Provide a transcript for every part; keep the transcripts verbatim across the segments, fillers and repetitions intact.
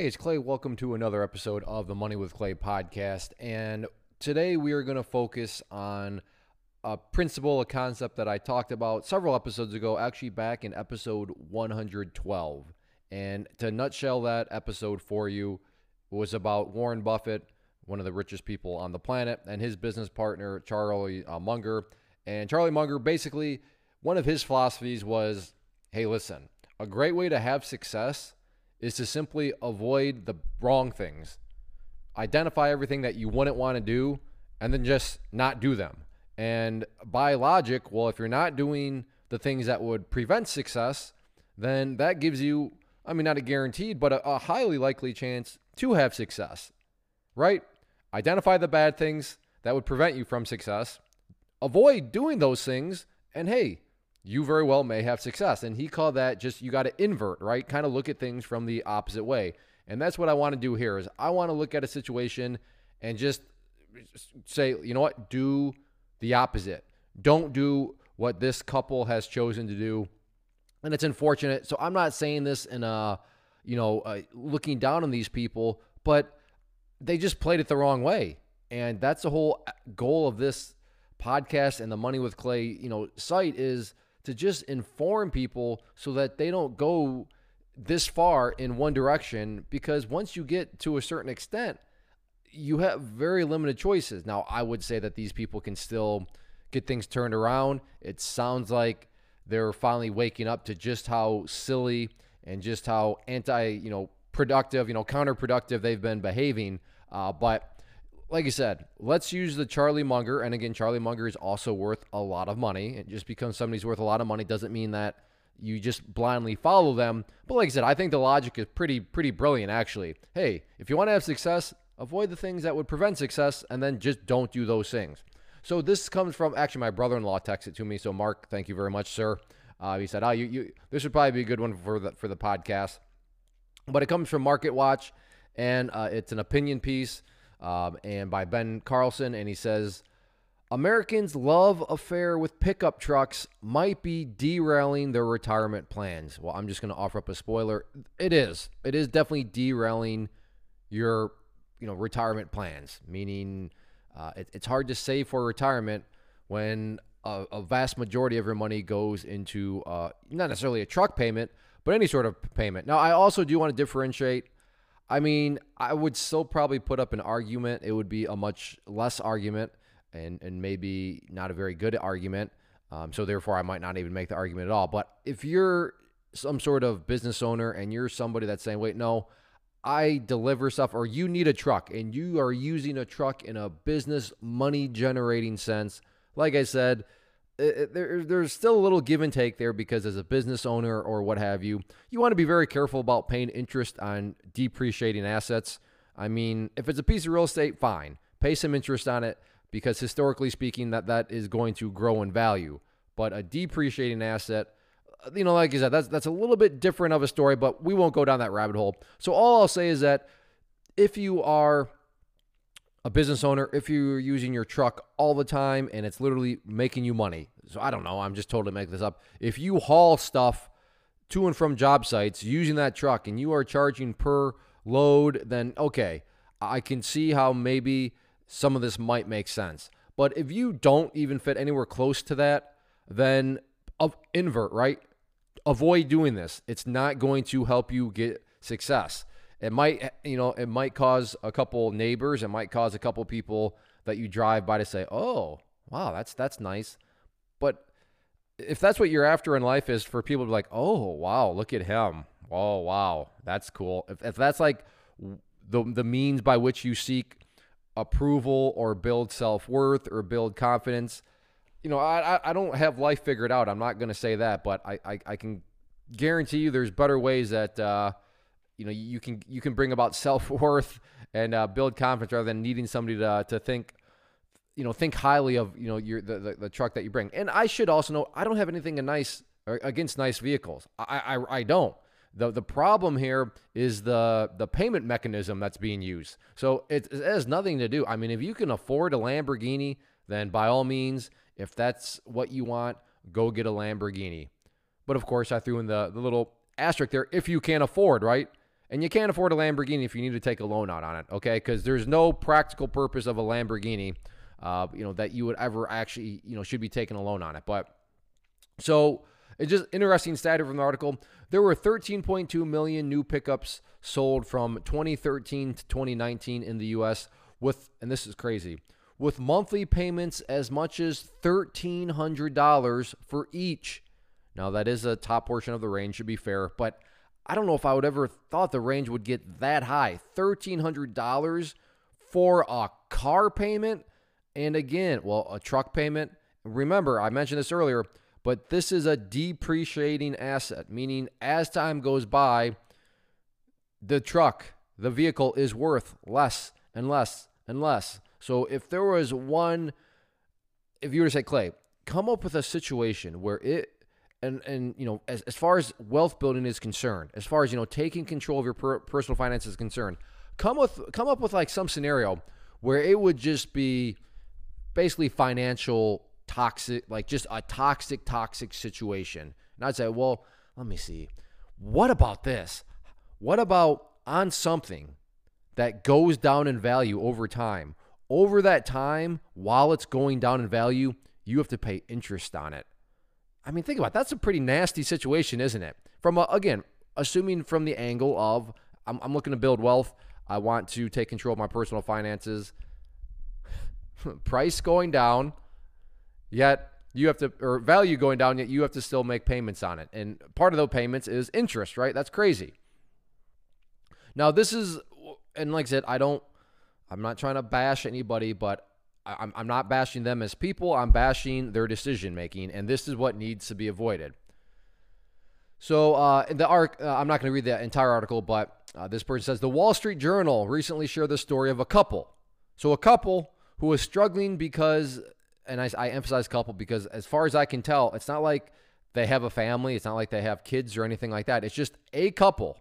Hey, it's Clay. Welcome to another episode of the Money with Clay podcast. And today we are going to focus on a principle, a concept that I talked about several episodes ago, actually back in episode one hundred twelve. And to nutshell that episode for you was about Warren Buffett, one of the richest people on the planet, and his business partner, Charlie uh, Munger. And Charlie Munger, basically, one of his philosophies was, hey, listen, a great way to have success is to simply avoid the wrong things. Identify everything that you wouldn't want to do, and then just not do them. And by logic, well, if you're not doing the things that would prevent success, then that gives you, I mean, not a guaranteed, but a, a highly likely chance to have success, right? Identify the bad things that would prevent you from success, avoid doing those things, and hey, you very well may have success. And he called that just, you got to invert, right? Kind of look at things from the opposite way. And that's what I want to do here is I want to look at a situation and just say, you know what, do the opposite. Don't do what this couple has chosen to do. And it's unfortunate. So I'm not saying this in a, you know, uh, looking down on these people, but they just played it the wrong way. And that's the whole goal of this podcast and the Money with Clay, you know, site is to just inform people so that they don't go this far in one direction, because once you get to a certain extent, you have very limited choices. Now, I would say that these people can still get things turned around. It sounds like they're finally waking up to just how silly and just how anti, you know, productive, you know, counterproductive they've been behaving. Uh, but like I said, let's use the Charlie Munger. And again, Charlie Munger is also worth a lot of money. And just because somebody's worth a lot of money doesn't mean that you just blindly follow them. But like I said, I think the logic is pretty, pretty brilliant, actually. Hey, if you want to have success, avoid the things that would prevent success, and then just don't do those things. So this comes from, actually, my brother-in-law texted it to me. So Mark, thank you very much, sir. Uh, he said, oh, you, you, this would probably be a good one for the, for the podcast. But it comes from MarketWatch, and uh, it's an opinion piece um, and by Ben Carlson. And he says, Americans' love affair with pickup trucks might be derailing their retirement plans. Well, I'm just going to offer up a spoiler. It is. It is definitely derailing your, you know, retirement plans, meaning uh, it, it's hard to save for retirement when a, a vast majority of your money goes into uh, not necessarily a truck payment, but any sort of payment. Now, I also do want to differentiate. I mean, I would still probably put up an argument. It would be a much less argument and, and maybe not a very good argument. Um, so therefore, I might not even make the argument at all. But if you're some sort of business owner and you're somebody that's saying, wait, no, I deliver stuff, or you need a truck and you are using a truck in a business money generating sense, like I said, It, there, there's still a little give and take there, because as a business owner or what have you, you want to be very careful about paying interest on depreciating assets. I mean, if it's a piece of real estate, fine. Pay some interest on it, because historically speaking, that, that is going to grow in value. But a depreciating asset, you know, like I said, that's, that's a little bit different of a story, but we won't go down that rabbit hole. So all I'll say is that if you are a business owner, if you're using your truck all the time and it's literally making you money, so I don't know, I'm just totally making this up. If you haul stuff to and from job sites using that truck and you are charging per load, then okay, I can see how maybe some of this might make sense. But if you don't even fit anywhere close to that, then invert, right? Avoid doing this. It's not going to help you get success. It might, you know, it might cause a couple neighbors. It might cause a couple people that you drive by to say, oh, wow, that's, that's nice. But if that's what you're after in life, is for people to be like, oh, wow, look at him. Oh, wow, that's cool. If, if that's like the, the means by which you seek approval or build self-worth or build confidence, you know, I, I don't have life figured out. I'm not going to say that, but I, I, I can guarantee you there's better ways that, uh, you know, you can you can bring about self-worth and uh, build confidence, rather than needing somebody to to think, you know, think highly of, you know, your the, the, the truck that you bring. And I should also know, I don't have anything in nice or against nice vehicles. I I, I don't. the The problem here is the the payment mechanism that's being used. So it, it has nothing to do. I mean, if you can afford a Lamborghini, then by all means, if that's what you want, go get a Lamborghini. But of course, I threw in the the little asterisk there, if you can't afford, right? And you can't afford a Lamborghini if you need to take a loan out on it, okay? Because there's no practical purpose of a Lamborghini, uh, you know, that you would ever actually, you know, should be taking a loan on it. But so it's just interesting stat from the article. There were thirteen point two million new pickups sold from twenty thirteen to twenty nineteen in the U S with, and this is crazy, with monthly payments as much as thirteen hundred dollars for each. Now, that is a top portion of the range, should be fair, but I don't know if I would ever thought the range would get that high. thirteen hundred dollars for a car payment, and again, well, a truck payment. Remember, I mentioned this earlier, but this is a depreciating asset, meaning as time goes by, the truck, the vehicle is worth less and less and less. So if there was one, if you were to say, Clay, come up with a situation where it, and, and you know, as, as far as wealth building is concerned, as far as, you know, taking control of your per personal finances is concerned, come with, come up with like some scenario where it would just be basically financial toxic, like just a toxic, toxic situation. And I'd say, well, let me see. What about this? What about on something that goes down in value over time? Over that time, while it's going down in value, you have to pay interest on it. I mean, think about it. That's a pretty nasty situation, isn't it? From a, again, assuming from the angle of I'm, I'm looking to build wealth, I want to take control of my personal finances. Price going down, yet you have to, or value going down, yet you have to still make payments on it. And part of those payments is interest, right? That's crazy. Now, this is, and like I said, I don't. I'm not trying to bash anybody, but I'm, I'm not bashing them as people. I'm bashing their decision-making, and this is what needs to be avoided. So uh, in the arc, uh, I'm not going to read the entire article, but uh, this person says, the Wall Street Journal recently shared the story of a couple. So a couple who was struggling because, and I, I emphasize couple because as far as I can tell, it's not like they have a family. It's not like they have kids or anything like that. It's just a couple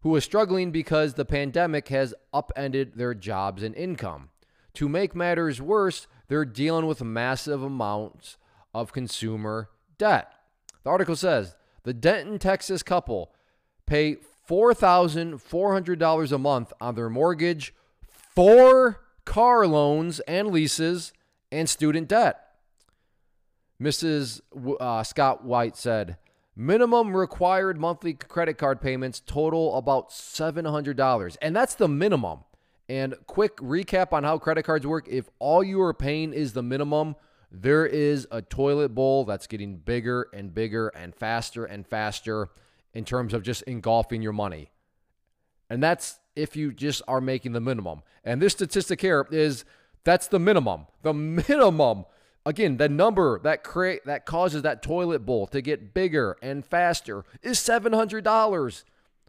who is struggling because the pandemic has upended their jobs and income. To make matters worse, they're dealing with massive amounts of consumer debt. The article says, the Denton, Texas couple pay four thousand four hundred dollars a month on their mortgage, four car loans and leases, and student debt. Missus Uh, Scott White said, minimum required monthly credit card payments total about seven hundred dollars. And that's the minimum. And quick recap on how credit cards work. If all you are paying is the minimum, there is a toilet bowl that's getting bigger and bigger and faster and faster in terms of just engulfing your money. And that's if you just are making the minimum. And this statistic here is that's the minimum. The minimum. Again, the number that create that causes that toilet bowl to get bigger and faster is seven hundred dollars.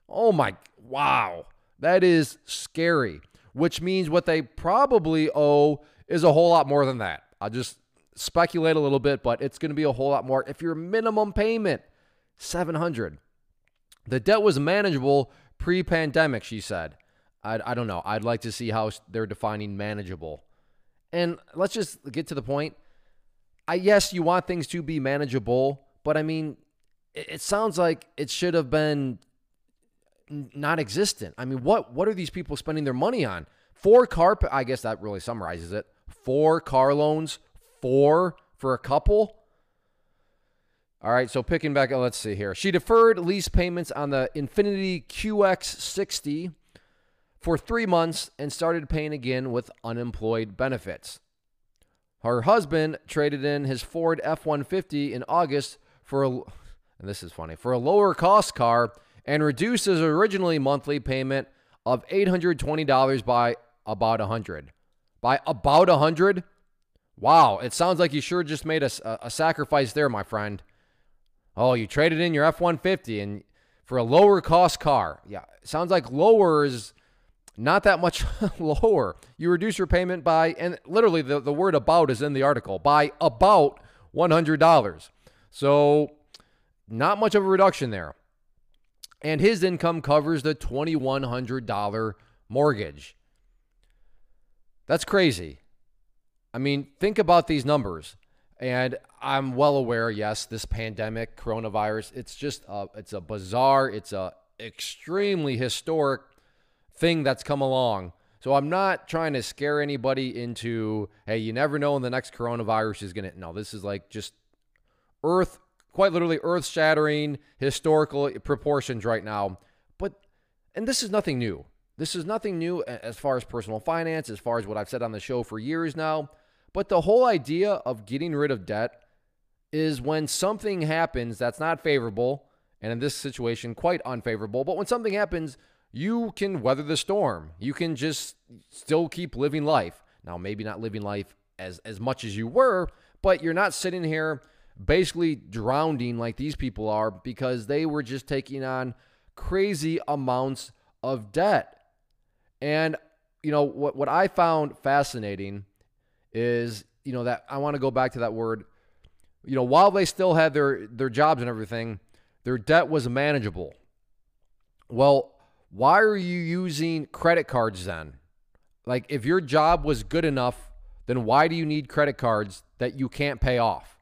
Oh my, wow. That is scary, which means what they probably owe is a whole lot more than that. I'll just speculate a little bit, but it's going to be a whole lot more. If your minimum payment, seven hundred dollars. The debt was manageable pre-pandemic, she said. I, I don't know. I'd like to see how they're defining manageable. And let's just get to the point. I, yes, you want things to be manageable, but I mean, it, it sounds like it should have been non-existent. I mean, what what are these people spending their money on? Four car, I guess that really summarizes it. Four car loans, four for a couple. All right, so picking back up, let's see here. She deferred lease payments on the Infiniti Q X sixty for three months and started paying again with unemployed benefits. Her husband traded in his Ford F one fifty in August for a, and this is funny, for a lower cost car and reduced his originally monthly payment of eight hundred twenty dollars by about one hundred dollars. By about one hundred dollars? Wow, it sounds like you sure just made a, a sacrifice there, my friend. Oh, you traded in your F one fifty and for a lower cost car. Yeah, it sounds like lower is not that much lower. You reduce your payment by, and literally the, the word about is in the article, by about one hundred dollars. So not much of a reduction there. And his income covers the twenty-one hundred dollar mortgage. That's crazy. I mean, think about these numbers. And I'm well aware, yes, this pandemic, coronavirus, it's just, a, it's a bizarre, it's a extremely historic thing that's come along. So I'm not trying to scare anybody into, hey, you never know when the next coronavirus is going to, no, this is like just earth, quite literally earth-shattering historical proportions right now. But, and this is nothing new. This is nothing new as far as personal finance, as far as what I've said on the show for years now. But the whole idea of getting rid of debt is when something happens that's not favorable, and in this situation, quite unfavorable, but when something happens, you can weather the storm. You can just still keep living life. Now, maybe not living life as, as much as you were, but you're not sitting here basically drowning like these people are because they were just taking on crazy amounts of debt. And, you know, what, what I found fascinating is, you know, that I want to go back to that word, you know, while they still had their, their jobs and everything, their debt was manageable. Well, why are you using credit cards then? Like, if your job was good enough, then why do you need credit cards that you can't pay off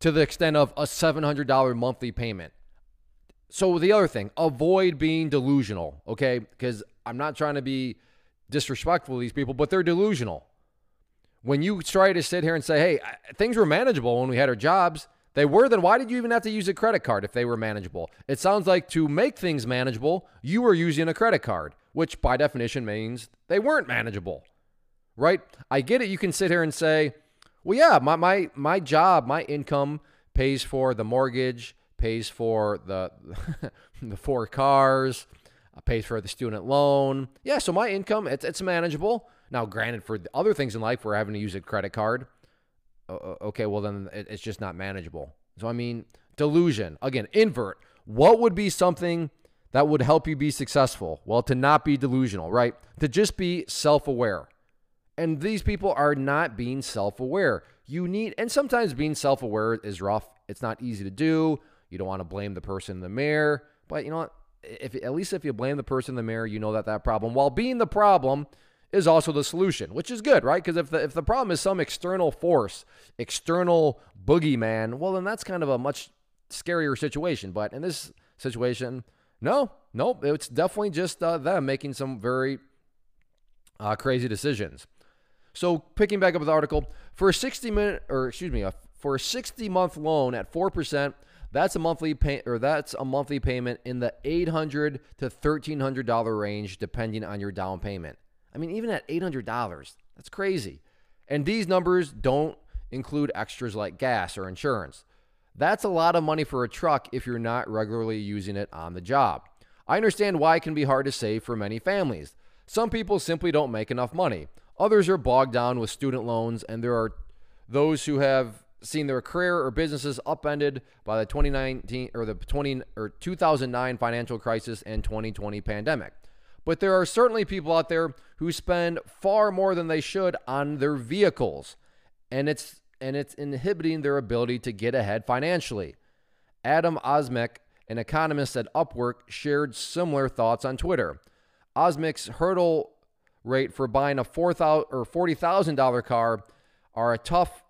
to the extent of a seven hundred dollar monthly payment? So the other thing, avoid being delusional, okay? Because I'm not trying to be disrespectful to these people, but they're delusional. When you try to sit here and say, hey, things were manageable when we had our jobs, they were, then why did you even have to use a credit card if they were manageable? It sounds like to make things manageable, you were using a credit card, which by definition means they weren't manageable, right? I get it. You can sit here and say, well, yeah, my my my job, my income pays for the mortgage, pays for the, the four cars, pays for the student loan. Yeah, so my income, it's, it's manageable. Now, granted, for other things in life, we're having to use a credit card. Okay, well, then it's just not manageable. So, I mean, delusion. Again, invert. What would be something that would help you be successful? Well, to not be delusional, right? To just be self-aware. And these people are not being self-aware. You need, and sometimes being self-aware is rough. It's not easy to do. You don't want to blame the person in the mirror. But you know what? If, at least if you blame the person in the mirror, you know that that problem, while being the problem, is also the solution, which is good, right? Because if the, if the problem is some external force, external boogeyman, well, then that's kind of a much scarier situation. But in this situation, no, no, it's definitely just uh, them making some very uh, crazy decisions. So picking back up with the article, for a sixty minute, or excuse me, a, for a sixty month loan at four percent, that's a monthly pay, or that's a monthly payment in the eight hundred to thirteen hundred dollar range, depending on your down payment. I mean, even at eight hundred dollars, that's crazy. And these numbers don't include extras like gas or insurance. That's a lot of money for a truck if you're not regularly using it on the job. I understand why it can be hard to save for many families. Some people simply don't make enough money. Others are bogged down with student loans, and there are those who have seen their career or businesses upended by the twenty nineteen or the twenty or two thousand nine financial crisis and twenty twenty pandemic. But there are certainly people out there who spend far more than they should on their vehicles, and it's and it's inhibiting their ability to get ahead financially. Adam Ozimek, an economist at Upwork, shared similar thoughts on Twitter. Ozmek's hurdle rate for buying a four thousand or forty thousand dollar car are a tough.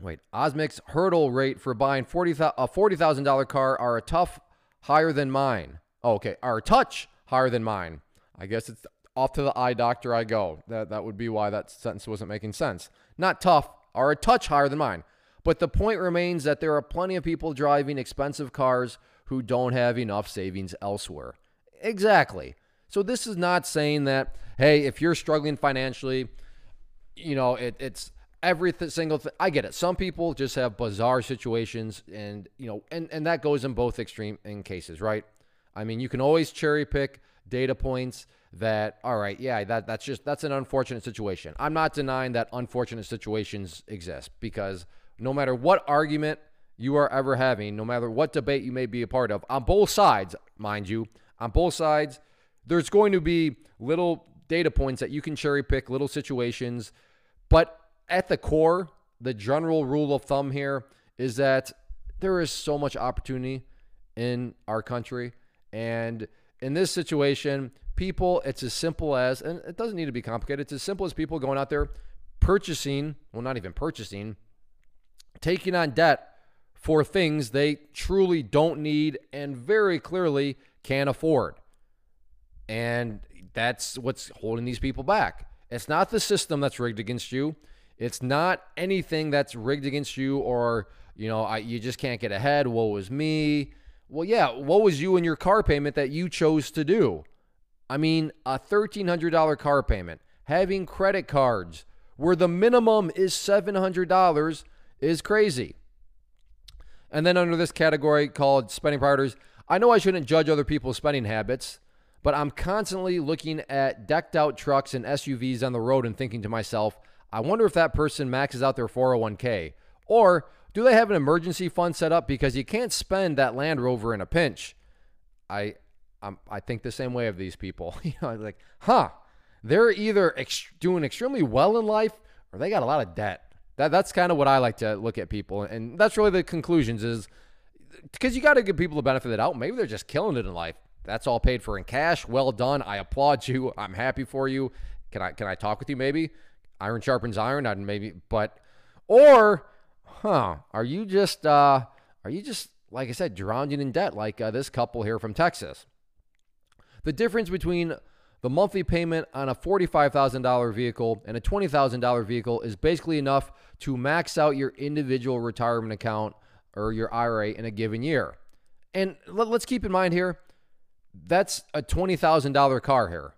Wait, Ozmek's hurdle rate for buying forty thousand dollar car are a tough higher than mine. Oh, okay, are a touch. higher than mine. I guess it's off to the eye doctor I go. That that would be why that sentence wasn't making sense. Not tough, or a touch higher than mine. But the point remains that there are plenty of people driving expensive cars who don't have enough savings elsewhere. Exactly. So this is not saying that, hey, if you're struggling financially, you know, it, it's every th- single thing. I get it. Some people just have bizarre situations, and, you know, and, and that goes in both extreme in cases, right? I mean, you can always cherry pick data points that, all right, yeah, that, that's just, that's an unfortunate situation. I'm not denying that unfortunate situations exist, because no matter what argument you are ever having, no matter what debate you may be a part of, on both sides, mind you, on both sides, there's going to be little data points that you can cherry pick, little situations. But at the core, the general rule of thumb here is that there is so much opportunity in our country. And in this situation, people, it's as simple as, and it doesn't need to be complicated, it's as simple as people going out there purchasing, well, not even purchasing, taking on debt for things they truly don't need and very clearly can't afford. And that's what's holding these people back. It's not the system that's rigged against you. It's not anything that's rigged against you or, you know, I, you just can't get ahead. Woe is me. Well, yeah, woe is you and your car payment that you chose to do. I mean, a thirteen hundred dollar car payment, having credit cards where the minimum is seven hundred dollars is crazy. And then under this category called spending priorities, I know I shouldn't judge other people's spending habits, but I'm constantly looking at decked out trucks and S U Vs on the road and thinking to myself, I wonder if that person maxes out their four oh one K, or do they have an emergency fund set up because you can't spend that Land Rover in a pinch? I I'm, I think the same way of these people. You know, like, huh, they're either ex doing extremely well in life or they got a lot of debt. That, that's kind of what I like to look at people. And that's really the conclusions is, because you got to give people the benefit of the doubt. Maybe they're just killing it in life. That's all paid for in cash. Well done. I applaud you. I'm happy for you. Can I, can I talk with you maybe? Iron sharpens iron. I'd maybe, but, or, huh, are you just, uh, are you just, like I said, drowning in debt like uh, this couple here from Texas? The difference between the monthly payment on a forty-five thousand dollar vehicle and a twenty thousand dollar vehicle is basically enough to max out your individual retirement account or your I R A in a given year. And let's keep in mind here, that's a twenty thousand dollar car here.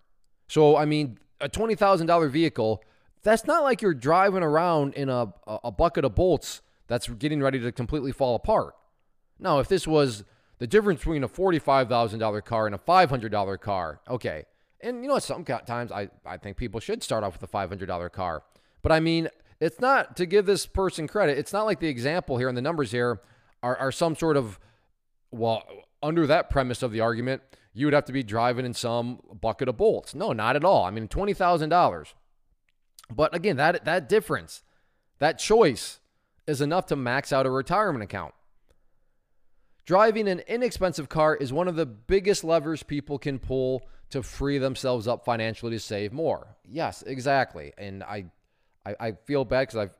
So, I mean, a twenty thousand dollar vehicle, that's not like you're driving around in a, a bucket of bolts that's getting ready to completely fall apart. Now, if this was the difference between a forty-five thousand dollar car and a five hundred dollar car, okay. And you know, sometimes I, I think people should start off with a five hundred dollar car. But I mean, it's not to give this person credit. It's not like the example here and the numbers here are, are some sort of, well, under that premise of the argument, you would have to be driving in some bucket of bolts. No, not at all. I mean, twenty thousand dollars. But again, that, that difference, that choice is enough to max out a retirement account. Driving an inexpensive car is one of the biggest levers people can pull to free themselves up financially to save more. Yes, exactly. And I I, I feel bad because I've,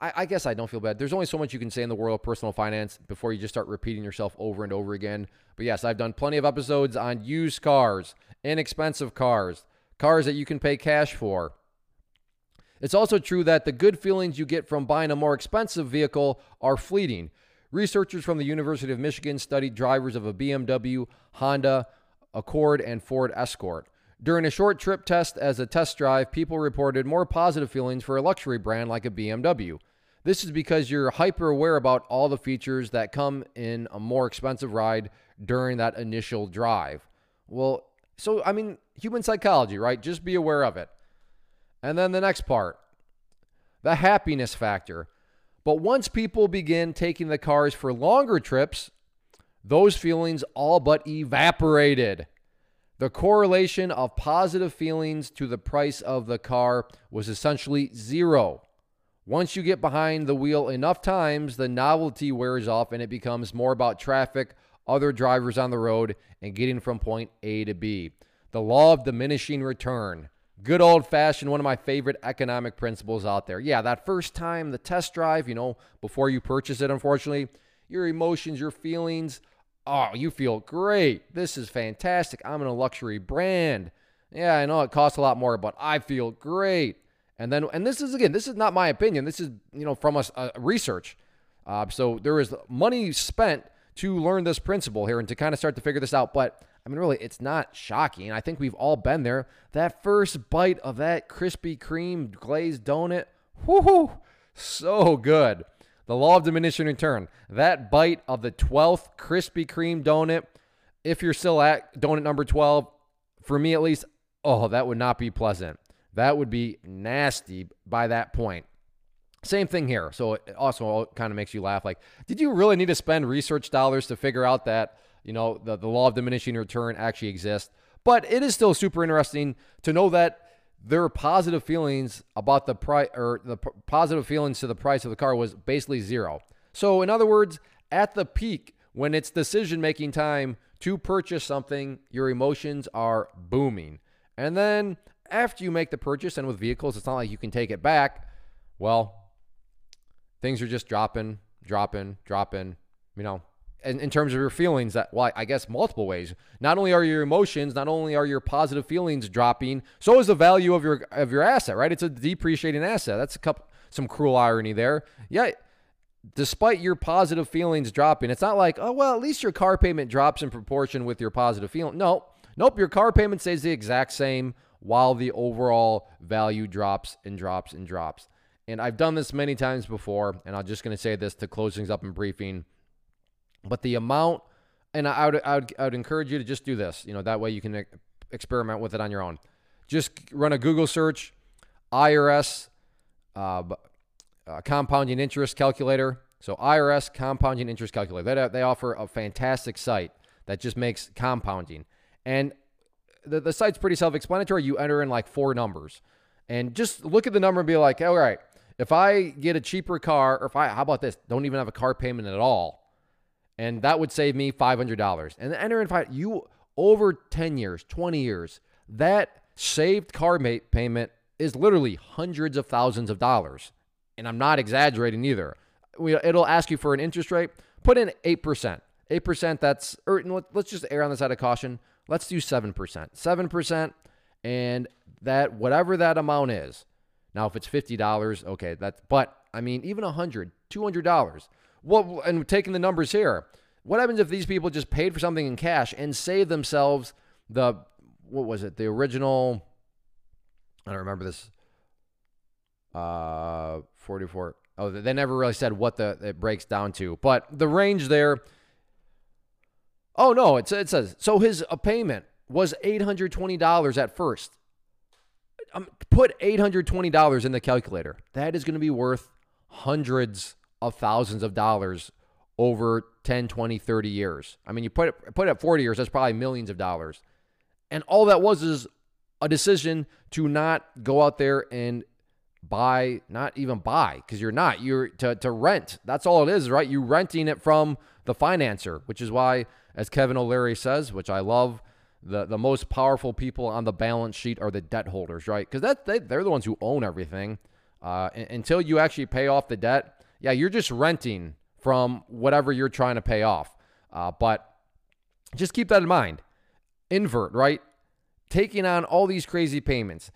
I, I guess I don't feel bad. There's only so much you can say in the world of personal finance before you just start repeating yourself over and over again. But yes, I've done plenty of episodes on used cars, inexpensive cars, cars that you can pay cash for. It's also true that the good feelings you get from buying a more expensive vehicle are fleeting. Researchers from the University of Michigan studied drivers of a B M W, Honda Accord, and Ford Escort. During a short trip test as a test drive, people reported more positive feelings for a luxury brand like a B M W. This is because you're hyper-aware about all the features that come in a more expensive ride during that initial drive. Well, so, I mean, human psychology, right? Just be aware of it. And then the next part, the happiness factor. But once people begin taking the cars for longer trips, those feelings all but evaporated. The correlation of positive feelings to the price of the car was essentially zero. Once you get behind the wheel enough times, the novelty wears off and it becomes more about traffic, other drivers on the road, and getting from point A to B. The law of diminishing return. Good old-fashioned, one of my favorite economic principles out there. Yeah, that first time, the test drive, you know, before you purchase it, unfortunately, your emotions, your feelings, oh, you feel great. This is fantastic. I'm in a luxury brand. Yeah, I know it costs a lot more, but I feel great. And then, and this is, again, this is not my opinion. This is, you know, from us uh, research. Uh, so there is money spent to learn this principle here and to kind of start to figure this out, but I mean, really, it's not shocking. I think we've all been there. That first bite of that Krispy Kreme glazed donut, whoo-hoo, so good. The law of diminishing return. That bite of the twelfth Krispy Kreme donut, if you're still at donut number twelve, for me at least, oh, that would not be pleasant. That would be nasty by that point. Same thing here. So it also kind of makes you laugh. Like, did you really need to spend research dollars to figure out that, you know, the, the law of diminishing return actually exists? But it is still super interesting to know that their positive feelings about the price or the p positive feelings to the price of the car was basically zero. So in other words, at the peak, when it's decision-making time to purchase something, your emotions are booming. And then after you make the purchase, and with vehicles, it's not like you can take it back. Well, things are just dropping. dropping, dropping, you know, in, in terms of your feelings that, well, I guess multiple ways. Not only are your emotions, not only are your positive feelings dropping, so is the value of your, of your asset, right? It's a depreciating asset. That's a couple, some cruel irony there. Yeah. Despite your positive feelings dropping, it's not like, oh, well, at least your car payment drops in proportion with your positive feeling. No, nope. Your car payment stays the exact same while the overall value drops and drops and drops. And I've done this many times before, and I'm just going to say this to close things up in briefing, but the amount, and I would, I would, I would encourage you to just do this. You know, that way you can experiment with it on your own. Just run a Google search, I R S, uh, Uh, compounding interest calculator. So I R S compounding interest calculator. They, they offer a fantastic site that just makes compounding. And the, the site's pretty self-explanatory. You enter in like four numbers and just look at the number and be like, all right, if I get a cheaper car, or if I, how about this? Don't even have a car payment at all. And that would save me five hundred dollars. And enter in five, you over ten years, twenty years, that saved car payment is literally hundreds of thousands of dollars. And I'm not exaggerating either. We, it'll ask you for an interest rate. Put in eight percent. eight percent, that's, or let's just err on the side of caution. Let's do seven percent. seven percent, and that, whatever that amount is. Now, if it's fifty dollars, okay, that's, but I mean, even one hundred dollars, two hundred dollars. Well, and taking the numbers here, what happens if these people just paid for something in cash and saved themselves the, what was it, the original, I don't remember this, uh, forty-four. Oh, they never really said what the, it breaks down to, but the range there. Oh no, it's, it says, so his a payment was eight hundred twenty dollars at first. Um, put eight hundred twenty dollars in the calculator. That is going to be worth hundreds of thousands of dollars over ten, twenty, thirty years. I mean, you put it, put it at forty years, that's probably millions of dollars. And all that was is a decision to not go out there and buy, not even buy, because you're not, you're to, to rent. That's all it is, right? You're renting it from the financer, which is why, as Kevin O'Leary says, which I love, the, the most powerful people on the balance sheet are the debt holders, right? Because that they, they're the ones who own everything. Uh, until you actually pay off the debt, yeah, you're just renting from whatever you're trying to pay off. Uh, but just keep that in mind. Invert, right? Taking on all these crazy payments.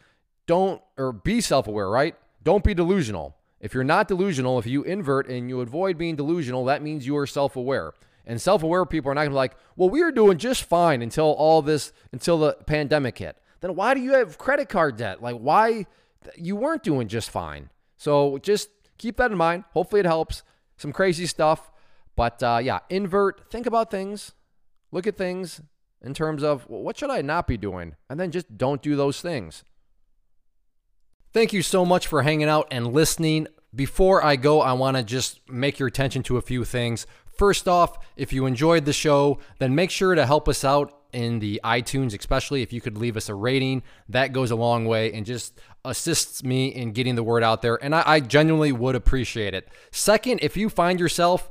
Don't, or be self-aware, right? Don't be delusional. If you're not delusional, if you invert and you avoid being delusional, that means you are self-aware. And self-aware people are not gonna be like, well, we were doing just fine until all this, until the pandemic hit. Then why do you have credit card debt? Like, why? You weren't doing just fine. So just keep that in mind. Hopefully it helps. Some crazy stuff. But uh, yeah, invert, think about things, look at things in terms of, well, what should I not be doing? And then just don't do those things. Thank you so much for hanging out and listening. Before I go, I want to just make your attention to a few things. First off, if you enjoyed the show, then make sure to help us out in the iTunes, especially if you could leave us a rating. That goes a long way and just assists me in getting the word out there. And I, I genuinely would appreciate it. Second, if you find yourself